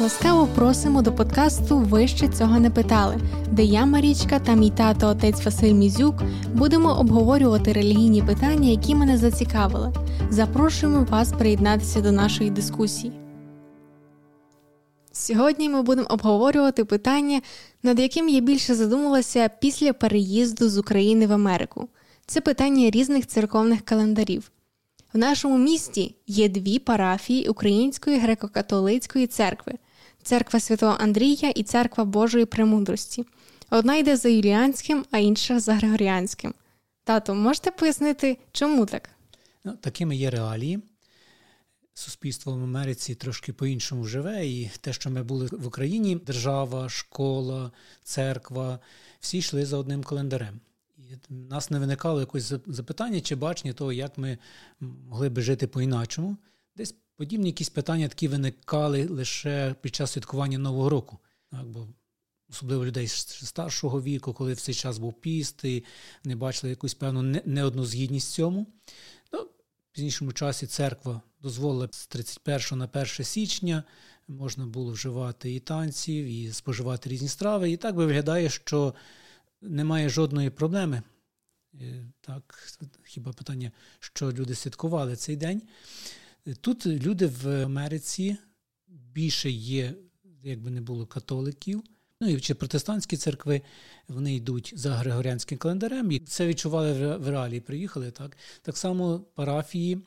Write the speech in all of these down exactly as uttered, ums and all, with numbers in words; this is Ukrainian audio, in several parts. Ласкаво просимо до подкасту «Ви ще цього не питали», де я, Марічка, та мій тато отець Василь Мізюк будемо обговорювати релігійні питання, які мене зацікавили. Запрошуємо вас приєднатися до нашої дискусії. Сьогодні ми будемо обговорювати питання, над яким я більше задумалася після переїзду з України в Америку. Це питання різних церковних календарів. В нашому місті є дві парафії Української греко-католицької церкви – Церква Святого Андрія і Церква Божої премудрості. Одна йде за Юліанським, а інша за Григоріанським. Тато, можете пояснити, чому так? Ну, такими є реалії. Суспільство в Америці трошки по-іншому живе, і те, що ми були в Україні, держава, школа, церква – всі йшли за одним календарем. У нас не виникало якось запитання чи бачення того, як ми могли би жити по-іначому. Десь подібні якісь питання такі виникали лише під час святкування Нового року. Бо особливо людей старшого віку, коли в цей час був піст, і не бачили якусь певну неоднозгідність цьому. Ну, в пізнішому часі церква дозволила з тридцять першого на перше січня, можна було вживати і танців, і споживати різні страви. І так виглядає, що немає жодної проблеми, так, хіба питання, що люди святкували цей день. Тут люди в Америці більше є, якби не було, католиків, ну і чи протестантські церкви, вони йдуть за Григоріанським календарем, і це відчували в реалії, приїхали, так. Так само парафії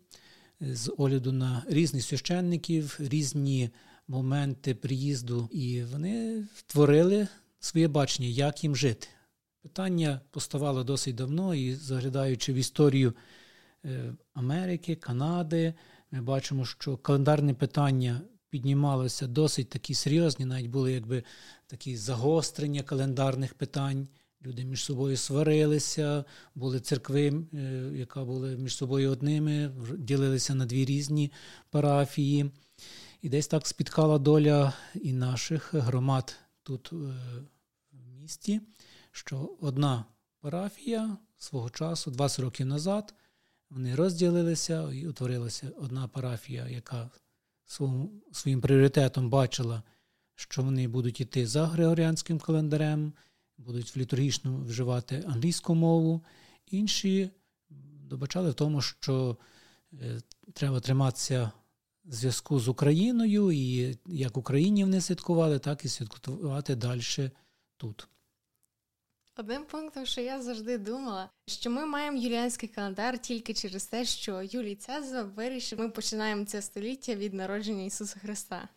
з огляду на різних священників, різні моменти приїзду, і вони творили своє бачення, як їм жити. Питання поставало досить давно, і заглядаючи в історію Америки, Канади, ми бачимо, що календарне питання піднімалося досить такі серйозні, навіть були якби такі загострення календарних питань, люди між собою сварилися, були церкви, які були між собою одними, ділилися на дві різні парафії, і десь так спіткала доля і наших громад тут в місті, що одна парафія свого часу, двадцять років назад, вони розділилися і утворилася одна парафія, яка своїм пріоритетом бачила, що вони будуть йти за Григоріанським календарем, будуть в літургічно вживати англійську мову. Інші добачали в тому, що треба триматися зв'язку з Україною, і як в Україні вони святкували, так і святкувати далі тут. Одним пунктом, що я завжди думала, що ми маємо юліанський календар тільки через те, що Юлій Цезар вирішив, ми починаємо це століття від народження Ісуса Христа.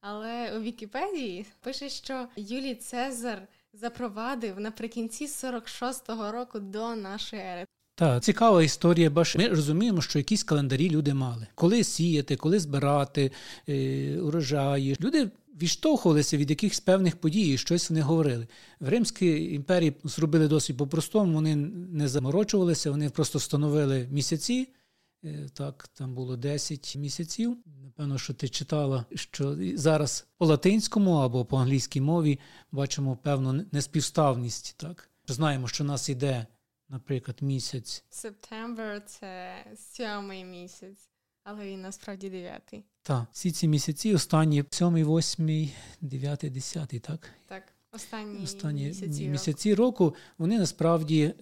Але у Вікіпедії пише, що Юлій Цезар запровадив наприкінці сорок шостого року до нашої ери. Так, цікава історія, бо ми розуміємо, що якісь календарі люди мали. Коли сіяти, коли збирати е- урожаї. Люди відштовхувалися від якихось певних подій і щось вони говорили. В Римській імперії зробили досить по-простому, вони не заморочувалися, вони просто встановили місяці, так, там було десять місяців. Напевно, що ти читала, що зараз по-латинському або по-англійській мові бачимо певну неспівставність, так? Знаємо, що в нас йде, наприклад, місяць. Септембер – це сьомий місяць. Але він насправді дев'ятий. Так, всі ці місяці, останні сьомий, восьмий, дев'ятий, десятий, так? Так, останні, останні місяці, місяці року. року, вони насправді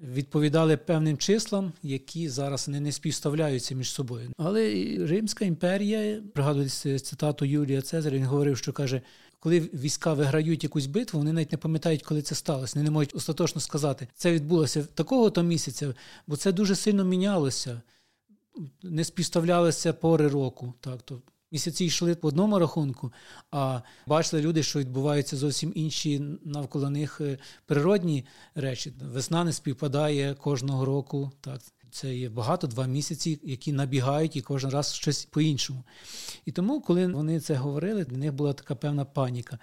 відповідали певним числам, які зараз не, не співставляються між собою. Але Римська імперія, пригадую цитату Юлія Цезаря, він говорив, що каже, коли війська виграють якусь битву, вони навіть не пам'ятають, коли це сталося. Вони не можуть остаточно сказати, це відбулося такого-то місяця, бо це дуже сильно мінялося. Не співставлялися пори року, так, то місяці йшли по одному рахунку, а бачили люди, що відбуваються зовсім інші навколо них природні речі. Весна не співпадає кожного року, так, це є багато, два місяці, які набігають і кожен раз щось по-іншому. І тому, коли вони це говорили, для них була така певна паніка.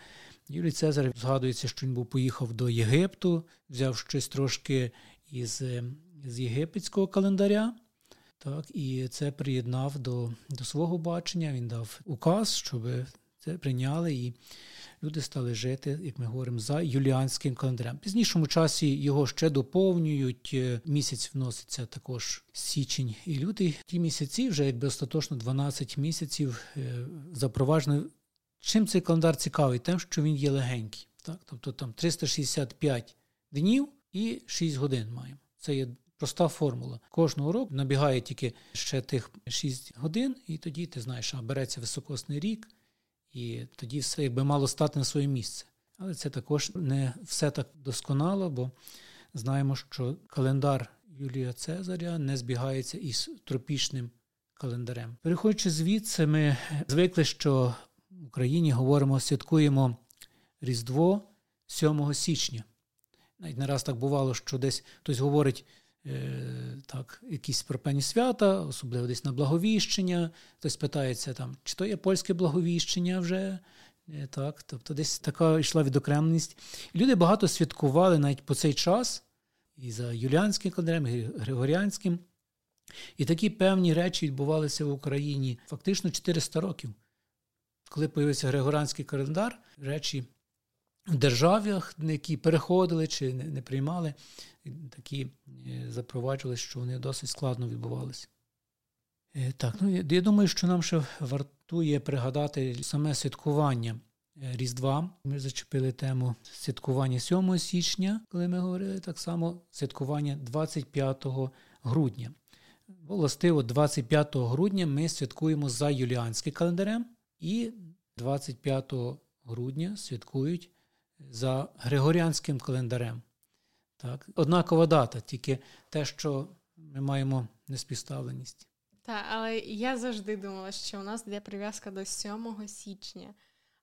Юлій Цезар, згадується, що він був поїхав до Єгипту, взяв щось трошки із, із єгипетського календаря. Так, і це приєднав до, до свого бачення, він дав указ, щоб це прийняли, і люди стали жити, як ми говоримо, за юліанським календарем. В пізнішому часі його ще доповнюють, місяць вноситься також січень і лютий. Ті місяці вже якби остаточно дванадцять місяців запроваджено Чим цей календар цікавий? Тим, що він є легенький. Так? Тобто там триста шістдесят п'ять днів і шість годин маємо. Це є проста формула. Кожного року набігає тільки ще тих шість годин, і тоді, ти знаєш, а береться високосний рік, і тоді все якби мало стати на своє місце. Але це також не все так досконало, бо знаємо, що календар Юлія Цезаря не збігається із тропічним календарем. Переходячи звідси, ми звикли, що в Україні говоримо, святкуємо Різдво сьомого січня. Навіть не раз так бувало, що десь хтось говорить е, так, якісь про певні свята, особливо десь на Благовіщення. Хтось питається, там, чи то є польське Благовіщення вже. Е, так, тобто десь така йшла відокремленість. І люди багато святкували навіть по цей час і за юліанським календарем, і григоріанським. І такі певні речі відбувалися в Україні фактично чотириста років. Коли появився григоріанський календар, речі в державах, які переходили чи не приймали, такі запроваджували, що вони досить складно відбувалися. Так, ну я думаю, що нам ще вартує пригадати саме святкування Різдва. Ми зачепили тему святкування сьомого січня, коли ми говорили, так само святкування двадцять п'ятого грудня. Бо, властиво, двадцять п'ятого грудня ми святкуємо за юліанським календарем, і двадцять п'ятого грудня святкують за григоріанським календарем. Так? Однакова дата, тільки те, що ми маємо неспівставленість. Так, але я завжди думала, що у нас йде прив'язка до сьомого січня.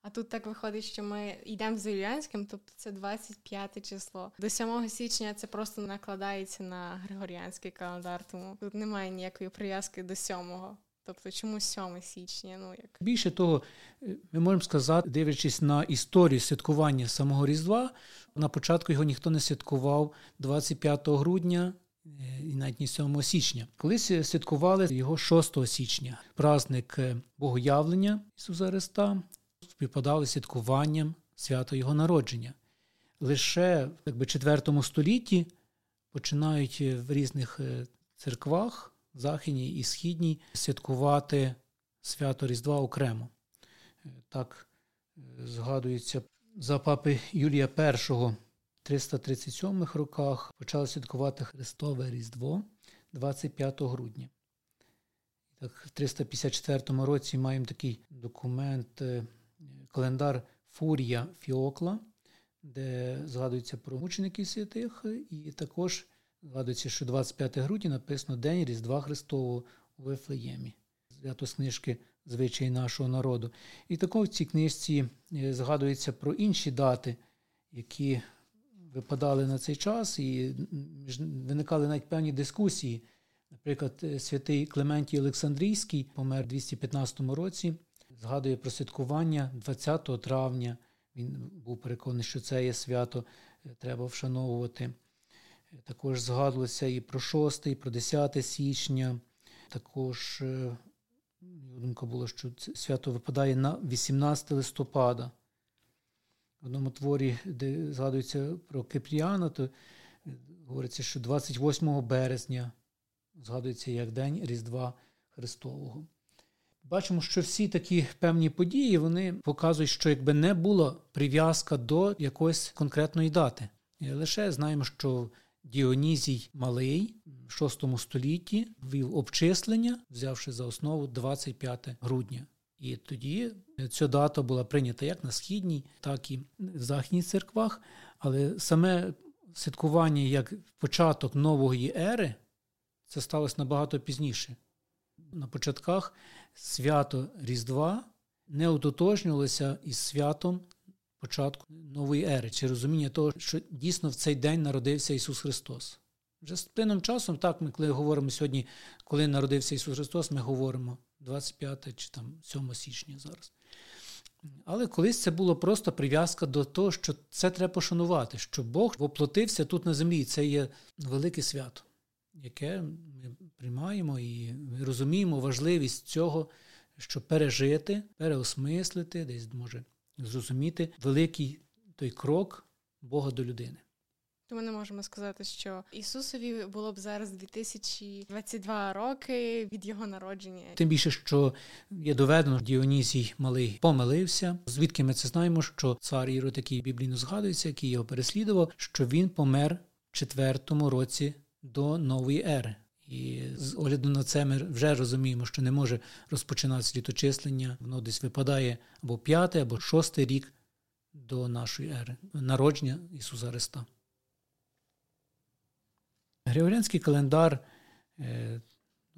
А тут так виходить, що ми йдемо за юліанським, тобто це двадцять п'яте число. До сьомого січня це просто накладається на григоріанський календар, тому тут немає ніякої прив'язки до сьомого. Тобто чому сьоме січня? Ну, як... Більше того, ми можемо сказати, дивлячись на історію святкування самого Різдва, на початку його ніхто не святкував двадцять п'ятого грудня і навіть не сьомого січня. Колись святкували його шостого січня. Праздник Богоявлення Ісуса Христа співпадав з святкуванням свята його народження. Лише в четвертому столітті починають в різних церквах, західній і східній, святкувати свято Різдва окремо. Так згадується, за папи Юлія І в триста тридцять сьомих роках почали святкувати Христове Різдво двадцять п'ятого грудня. Так, в триста п'ятдесят четвертому році маємо такий документ, календар Фурія Фіокла, де згадується про мучеників святих, і також згадується, що двадцять п'яте грудня написано День Різдва Христового у Вифлеємі. Взято з книжки «Звичаї нашого народу». І також в цій книжці згадується про інші дати, які випадали на цей час, і виникали навіть певні дискусії. Наприклад, святий Климентій Александрійський помер у двісті п'ятнадцятому році, згадує про святкування двадцятого травня. Він був переконаний, що це є свято, треба вшановувати. Також згадувалося і про шосте, і про десяте січня. Також, думка була, що свято випадає на вісімнадцяте листопада. В одному творі, де згадується про Кипріана, то говориться, що двадцять восьмого березня згадується як День Різдва Христового. Бачимо, що всі такі певні події, вони показують, що якби не була прив'язка до якоїсь конкретної дати. Лише знаємо, що Діонізій Малий в шостому столітті ввів обчислення, взявши за основу двадцять п'яте грудня. І тоді ця дата була прийнята як на східній, так і в західній церквах. Але саме святкування як початок нової ери, це сталося набагато пізніше. На початках свято Різдва не ототожнювалося із святом початку нової ери, чи розуміння того, що дійсно в цей день народився Ісус Христос. Вже з плином часом, так, ми коли говоримо сьогодні, коли народився Ісус Христос, ми говоримо двадцять п'яте чи там сьоме січня зараз. Але колись це було просто прив'язка до того, що це треба пошанувати, що Бог воплотився тут на землі, і це є велике свято, яке ми приймаємо і розуміємо важливість цього, що пережити, переосмислити, десь може зрозуміти великий той крок Бога до людини. Ми не можемо сказати, що Ісусові було б зараз дві тисячі двадцять два роки від його народження. Тим більше, що є доведено, що Діонізій Малий помилився. Звідки ми це знаємо, що цар Ірод, який біблійно згадується, який його переслідував, що він помер в четвертому році до нової ери. І з огляду на це ми вже розуміємо, що не може розпочинатися літочислення. Воно десь випадає або п'ятий, або шостий рік до нашої ери, народження Ісуса Христа. Григоріанський календар, е,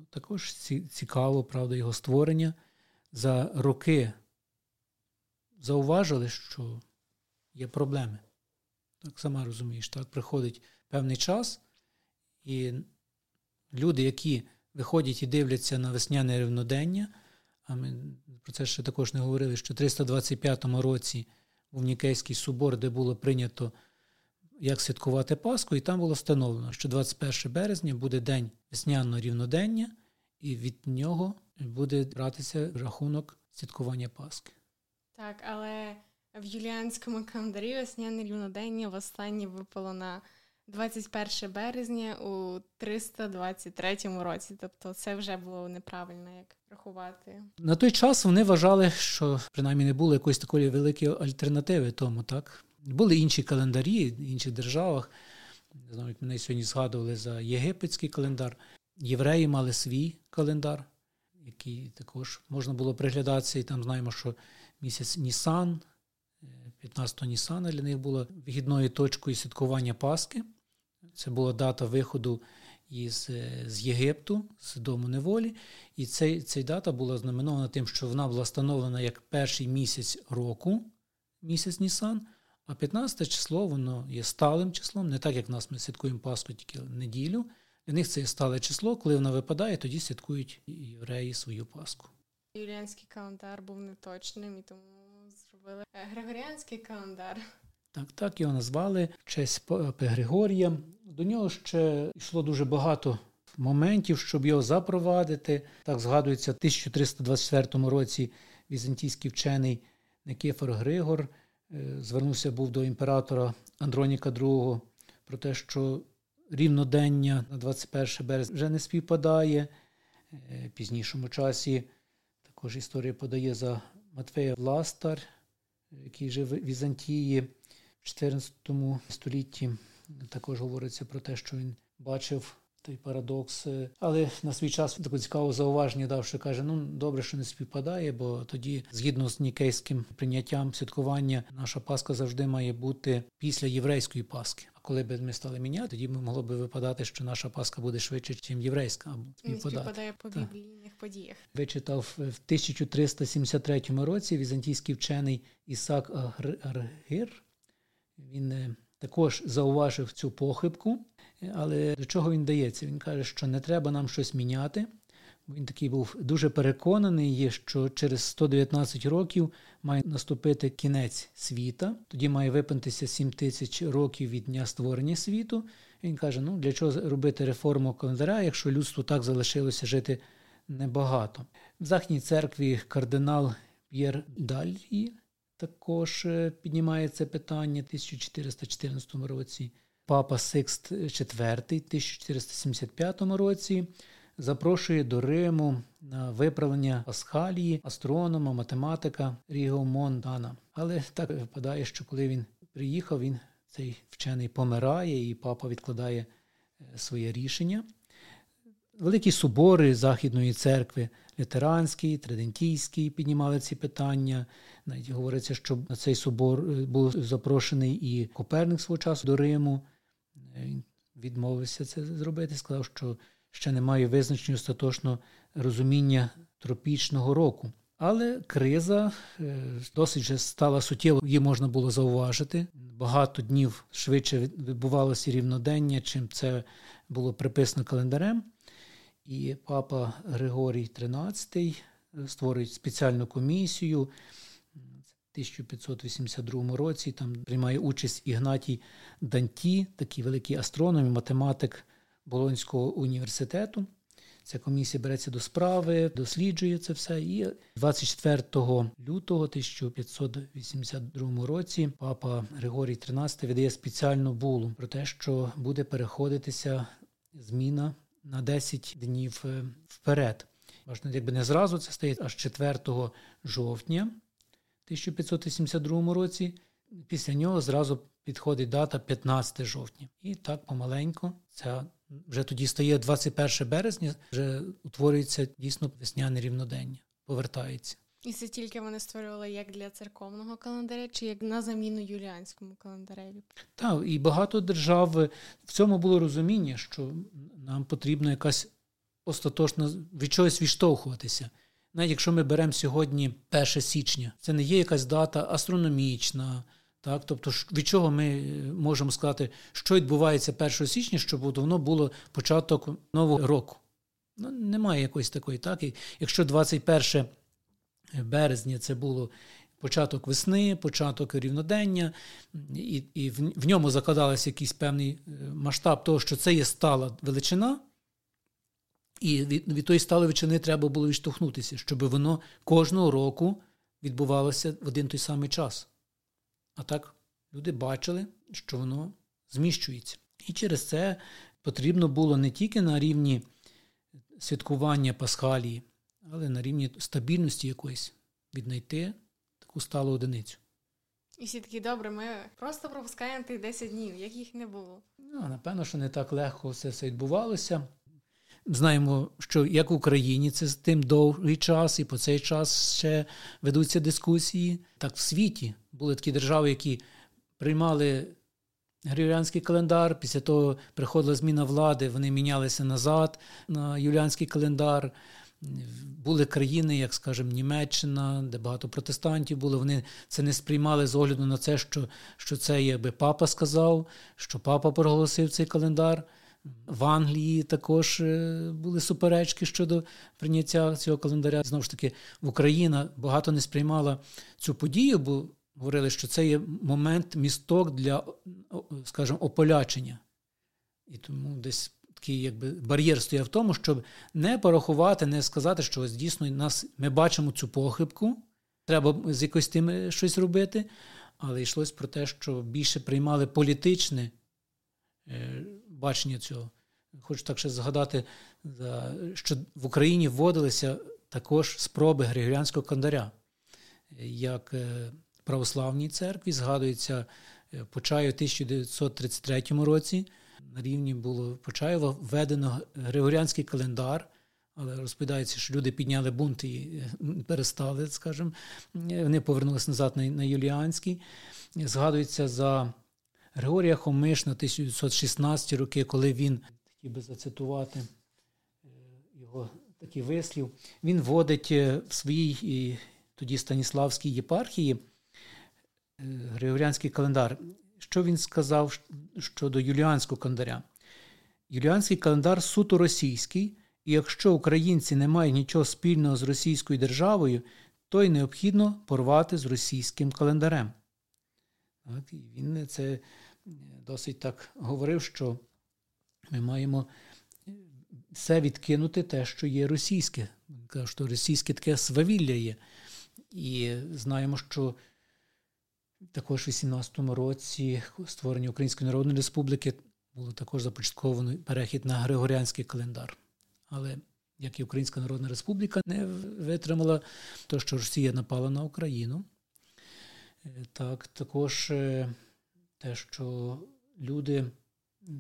також цікаво, правда, його створення. За роки зауважили, що є проблеми. Так, сама розумієш, так, приходить певний час, і люди, які виходять і дивляться на весняне рівнодення, а ми про це ще також не говорили, що в триста двадцять п'ятому році був Нікейський собор, де було прийнято, як святкувати Пасху, і там було встановлено, що двадцять перше березня буде день весняного рівнодення, і від нього буде братися рахунок святкування Пасхи. Так, але в юліанському календарі весняне рівнодення востаннє випало на двадцять перше березня у триста двадцять третьому році. Тобто це вже було неправильно, як рахувати. На той час вони вважали, що принаймні не було якоїсь такої великої альтернативи тому, так? Були інші календарі в інших державах. Не знаю, як мене сьогодні згадували за єгипетський календар. Євреї мали свій календар, який також можна було приглядатися. І там знаємо, що місяць Нісан, п'ятнадцятого Нісана для них було вихідною точкою святкування Пасхи. Це була дата виходу із, з Єгипту, з дому неволі. І цей, ця дата була знаменована тим, що вона була встановлена як перший місяць року, місяць Нісан. А п'ятнадцяте число, воно є сталим числом, не так, як в нас ми святкуємо Пасху тільки неділю. Для них це є стале число, коли вона випадає, тоді святкують євреї свою Пасху. Юліанський календар був неточним, і тому зробили Григоріанський календар. Так, так його назвали в честь Папи Григорія. До нього ще йшло дуже багато моментів, щоб його запровадити. Так згадується, в тисяча триста двадцять четвертому році візантійський вчений Никифор Григор звернувся був до імператора Андроніка другого про те, що рівнодення на двадцять перше березня вже не співпадає. В пізнішому часі також історія подає за Матвія Властар, який жив в Візантії в чотирнадцятому столітті. Також говориться про те, що він бачив той парадокс. Але на свій час таке цікаве зауваження дав, що каже, ну добре, що не співпадає, бо тоді, згідно з нікейським прийняттям святкування, наша Пасха завжди має бути після єврейської Пасхи. А коли б ми стали міняти, тоді б могло би випадати, що наша Пасха буде швидше, ніж єврейська. Або співпадати. Не співпадає по біблійних подіях. Вичитав в тисяча триста сімдесят третьому році візантійський вчений Ісак Аргір. Він також зауважив цю похибку. Але до чого він дається? Він каже, що не треба нам щось міняти. Він такий був дуже переконаний, що через сто дев'ятнадцять років має наступити кінець світа. Тоді має виповнитися сім тисяч років від дня створення світу. Він каже, ну для чого робити реформу календаря, якщо людству так залишилося жити небагато. В Західній церкві кардинал П'єр Даль'ї також піднімає це питання в тисяча чотириста чотирнадцятому році. Папа Сикст четвертий в тисяча чотириста сімдесят п'ятому році запрошує до Риму на виправлення пасхалії астронома, математика Ріго Мондана. Але так випадає, що коли він приїхав, він, цей вчений, помирає, і папа відкладає своє рішення. Великі собори Західної церкви, Літеранський, Тридентійський, піднімали ці питання. Навіть говориться, що на цей собор був запрошений і Коперник свого часу до Риму. Він відмовився це зробити, сказав, що ще немає визначення остаточного розуміння тропічного року. Але криза досить вже стала суттєво, її можна було зауважити. Багато днів швидше відбувалося рівнодення, чим це було приписано календарем. І Папа Григорій тринадцятий створює спеціальну комісію в тисяча п'ятсот вісімдесят другому році. Там приймає участь Ігнатій Данті, такий великий астроном і математик Болонського університету. Ця комісія береться до справи, досліджує це все. І двадцять четвертого лютого тисяча п'ятсот вісімдесят другого році Папа Григорій тринадцятий видає спеціальну булу про те, що буде переходитися зміна на десять днів вперед. Важно, якби не зразу, це стає аж четвертого жовтня тисяча п'ятсот вісімдесят другого році. Після нього зразу підходить дата п'ятнадцятого жовтня. І так помаленько, ця вже тоді стає двадцять першого березня, вже утворюється дійсно весняне рівнодення, повертається. І це тільки вони створювали як для церковного календаря, чи як на заміну юліанському календареві? Так, і багато держав, в цьому було розуміння, що нам потрібно якась остаточно від чогось відштовхуватися. Навіть якщо ми беремо сьогодні перше січня, це не є якась дата астрономічна, так? Тобто від чого ми можемо сказати, що відбувається першого січня, щоб воно було початок нового року. Ну, немає якоїсь такої, так? І якщо двадцять перше березня це було початок весни, початок рівнодення, і, і в, в ньому закладався якийсь певний масштаб того, що це є стала величина, і від, від тої сталої величини треба було відштовхнутися, щоб воно кожного року відбувалося в один той самий час. А так люди бачили, що воно зміщується. І через це потрібно було не тільки на рівні святкування Пасхалії, але на рівні стабільності якоїсь віднайти таку сталу одиницю. І всі такі, добре, ми просто пропускаємо тих десять днів, як їх не було. Ну, напевно, що не так легко все, все відбувалося. Знаємо, що як в Україні це з тим довгий час, і по цей час ще ведуться дискусії. Так в світі були такі держави, які приймали григоріанський календар, після того приходила зміна влади, вони мінялися назад на юліанський календар. Були країни, як, скажімо, Німеччина, де багато протестантів було, вони це не сприймали з огляду на це, що, що це якби папа сказав, що папа проголосив цей календар. В Англії також були суперечки щодо прийняття цього календаря. Знову ж таки, Україна багато не сприймала цю подію, бо говорили, що це є момент, місток для, скажімо, ополячення. І тому десь такий якби бар'єр стояв в тому, щоб не порахувати, не сказати, що ось дійсно нас, ми бачимо цю похибку, треба з якось тим щось робити, але йшлось про те, що більше приймали політичне бачення цього. Хочу так ще згадати, що в Україні вводилися також спроби григоріанського календаря. Як в православній церкві згадується Почаю в тисяча дев'ятсот тридцять третьому році. На рівні було Почаєва введено григоріанський календар, але розповідається, що люди підняли бунт і перестали, скажімо. Вони повернулися назад на юліанський. Згадується за Григорія Хомишина тисяча дев'ятсот шістнадцяті роки, коли він, хотів би зацитувати його такий вислів, він вводить в своїй тоді Станіславській єпархії григоріанський календар. Що він сказав щодо юліанського календаря? Юліанський календар суто російський, і якщо українці не мають нічого спільного з російською державою, то й необхідно порвати з російським календарем. Так, і він це досить так говорив, що ми маємо все відкинути те, що є російське. Він каже, що російське таке свавілля є. І знаємо, що також в вісімнадцятому році створення Української Народної Республіки було також започатковано перехід на григоріанський календар. Але як і Українська Народна Республіка не витримала те, що Росія напала на Україну. Так, також те, що люди,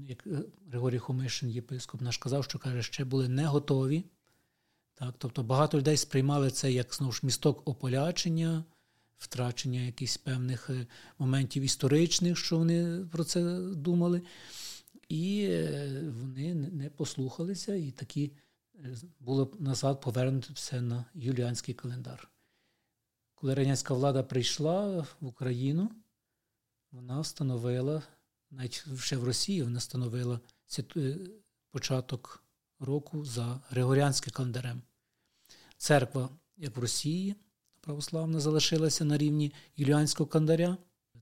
як Григорій Хомишин, єпископ наш, казав, що, каже, ще були не готові. Так, тобто багато людей сприймали це як, знову ж, місток ополячення, втрачення якихось певних моментів історичних, що вони про це думали. І вони не послухалися, і такі було назад повернуто все на юліанський календар. Коли радянська влада прийшла в Україну, вона встановила, навіть ще в Росії, вона встановила початок року за григоріанським календарем. Церква, як в Росії, православна, залишилася на рівні юліанського календаря,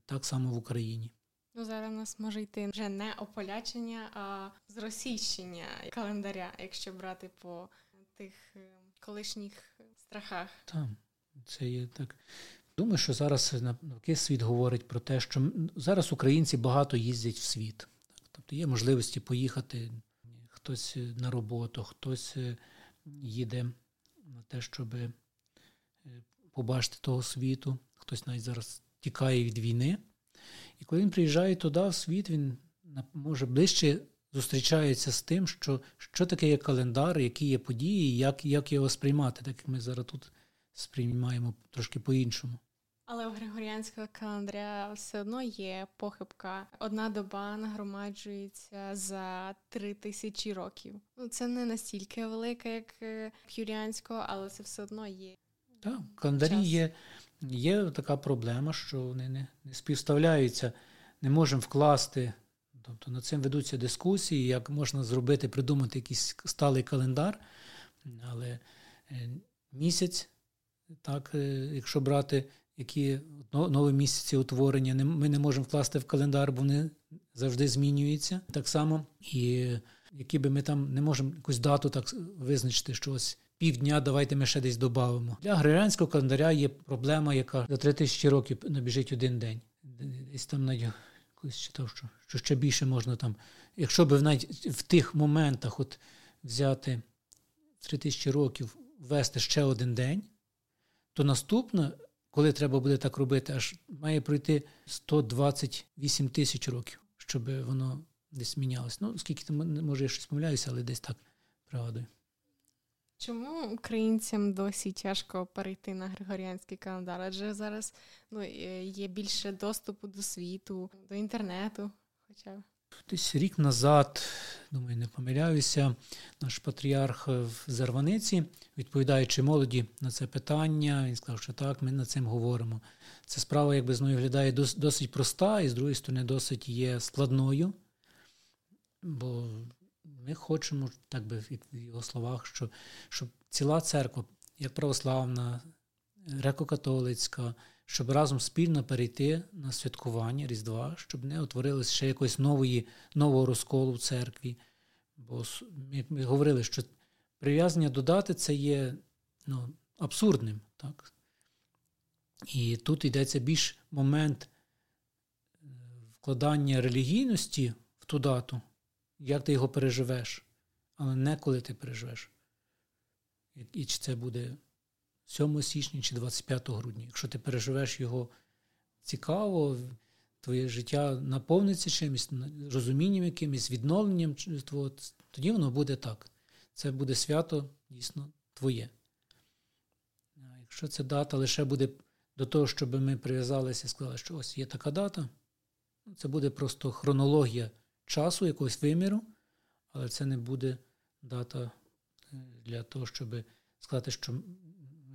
так само в Україні. Ну, зараз у нас може йти вже не ополячення, а зросійщення календаря, якщо брати по тих колишніх страхах. Так, це є так. Думаю, що зараз навки світ говорить про те, що зараз українці багато їздять в світ. Тобто є можливості поїхати, хтось на роботу, хтось їде на те, щоб побачити того світу, хтось навіть зараз тікає від війни. І коли він приїжджає туди, в світ, він, може, ближче зустрічається з тим, що, що таке є календар, які є події, як, як його сприймати, так як ми зараз тут сприймаємо трошки по-іншому. Але у Григоріанського календаря все одно є похибка. Одна доба нагромаджується за три тисячі років. Ну, це не настільки велика, як юліанського, але це все одно є. Так, в календарі є, є така проблема, що вони не, не співставляються, не можемо вкласти. Тобто над цим ведуться дискусії, як можна зробити, придумати якийсь сталий календар. Але місяць, так, якщо брати, які нові місяці утворення, ми не можемо вкласти в календар, бо вони завжди змінюються. Так само, і які би ми там не можемо якусь дату так визначити, що ось півдня давайте ми ще десь додамо. Для Григоріанського календаря є проблема, яка за три тисячі років набіжить один день. Десь там навіть якось читав, що, що ще більше можна там. Якщо б навіть в тих моментах от взяти три тисячі років, ввести ще один день, то наступно, коли треба буде так робити, аж має пройти сто двадцять вісім тисяч років, щоб воно десь мінялось. Ну, скільки там, може, я щось помиляюся, але десь так пригадую. Чому українцям досі тяжко перейти на Григоріанський календар? Адже зараз ну, є більше доступу до світу, до інтернету хоча б. Десь рік назад, думаю, не помиляюся, наш патріарх в Зарваниці, відповідаючи молоді на це питання, він сказав, що так, ми над цим говоримо. Ця справа, якби, з нею виглядає досить проста і, з другої сторони, досить є складною, бо ми хочемо, так би в його словах, що, щоб ціла церква, як православна, греко-католицька, щоб разом спільно перейти на святкування Різдва, щоб не утворилось ще якогось нової, нового розколу в церкві. Бо як ми говорили, що прив'язання до дати це є ну, абсурдним. Так? І тут йдеться більш момент вкладання релігійності в ту дату, як ти його переживеш, але не коли ти переживеш. І чи це буде сьоме січня чи двадцять п'яте грудня. Якщо ти переживеш його цікаво, твоє життя наповниться чимось, розумінням якимось, відновленням, тоді воно буде так. Це буде свято дійсно твоє. А якщо ця дата лише буде до того, щоб ми прив'язалися і сказали, що ось є така дата, це буде просто хронологія часу, якогось виміру, але це не буде дата для того, щоб сказати, що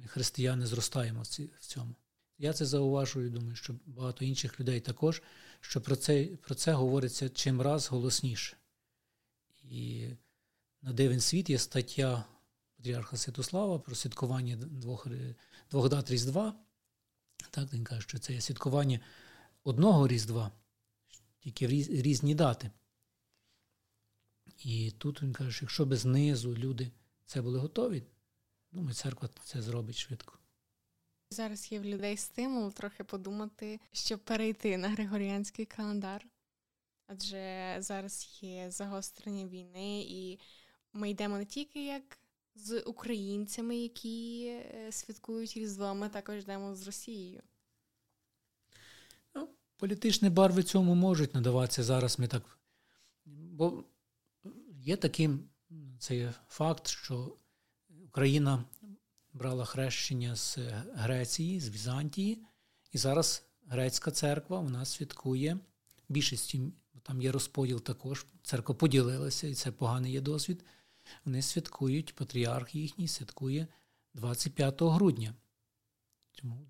християни зростаємо в цьому. Я це зауважую, думаю, що багато інших людей також, що про це, про це говориться чим раз голосніше. І на дивен світ є стаття Патріарха Святослава про святкування двох, двох дат Різдва. Так, він каже, що це є святкування одного Різдва, тільки в різ, різні дати. І тут він каже, що якщо б знизу люди це були готові, думаю, церква це зробить швидко. Зараз є в людей стимул трохи подумати, щоб перейти на Григоріанський календар. Адже зараз є загострення війни, і ми йдемо не тільки як з українцями, які святкують Різдво, ми також йдемо з Росією. Ну, політичні барви цьому можуть надаватися зараз. Ми так... Бо є таким, це є факт, що Україна брала хрещення з Греції, з Візантії, і зараз грецька церква, вона святкує більшість, там є розподіл також, церква поділилася, і це поганий є досвід, вони святкують, патріарх їхній святкує двадцять п'яте грудня. Тому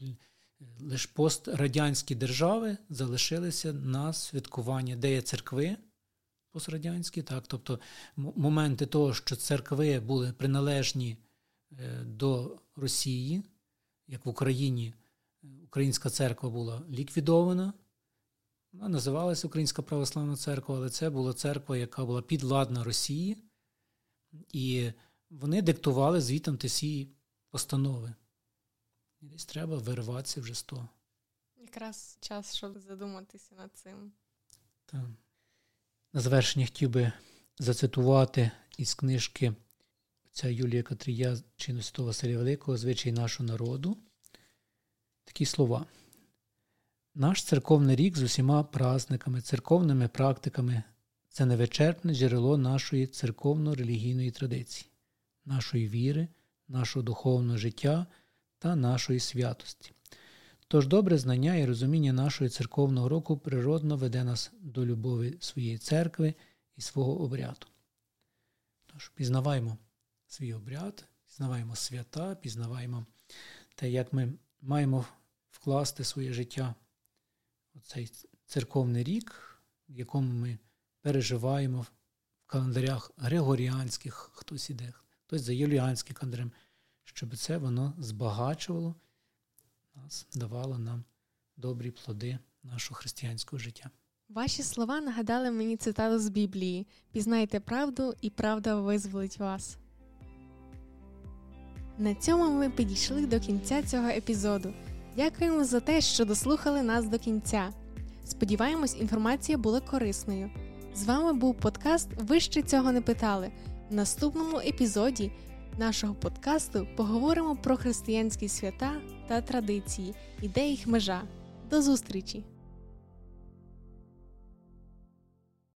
лише пострадянські держави залишилися на святкування, де є церкви, пострадянські, так, тобто моменти того, що церкви були приналежні до Росії, як в Україні, українська церква була ліквідована, Вона називалася Українська православна церква, але це була церква, яка була підладна Росії, і вони диктували звітам тесії постанови. І десь треба вирватися вже з того. Якраз час, щоб задуматися над цим. Так. На завершення хотів би зацитувати із книжки ця Юлія Катрія чину святого Василія Великого «Звичай нашого народу» такі слова. Наш церковний рік з усіма праздниками, церковними практиками – це невичерпне джерело нашої церковно-релігійної традиції, нашої віри, нашого духовного життя та нашої святості. Тож добре знання і розуміння нашого церковного року природно веде нас до любові своєї церкви і свого обряду. Тож пізнаваємо свій обряд, пізнаваємо свята, пізнаваємо те, як ми маємо вкласти своє життя в цей церковний рік, в якому ми переживаємо в календарях григоріанських, хтось іде, хтось за юліанським календарем, щоб це воно збагачувало нас, давало нам добрі плоди нашого християнського життя. Ваші слова нагадали мені цитату з Біблії «Пізнайте правду, і правда визволить вас». На цьому ми підійшли до кінця цього епізоду. Дякуємо за те, що дослухали нас до кінця. Сподіваємось, інформація була корисною. З вами був подкаст «Ви ще цього не питали». В наступному епізоді нашого подкасту поговоримо про християнські свята та традиції і де їх межа. До зустрічі!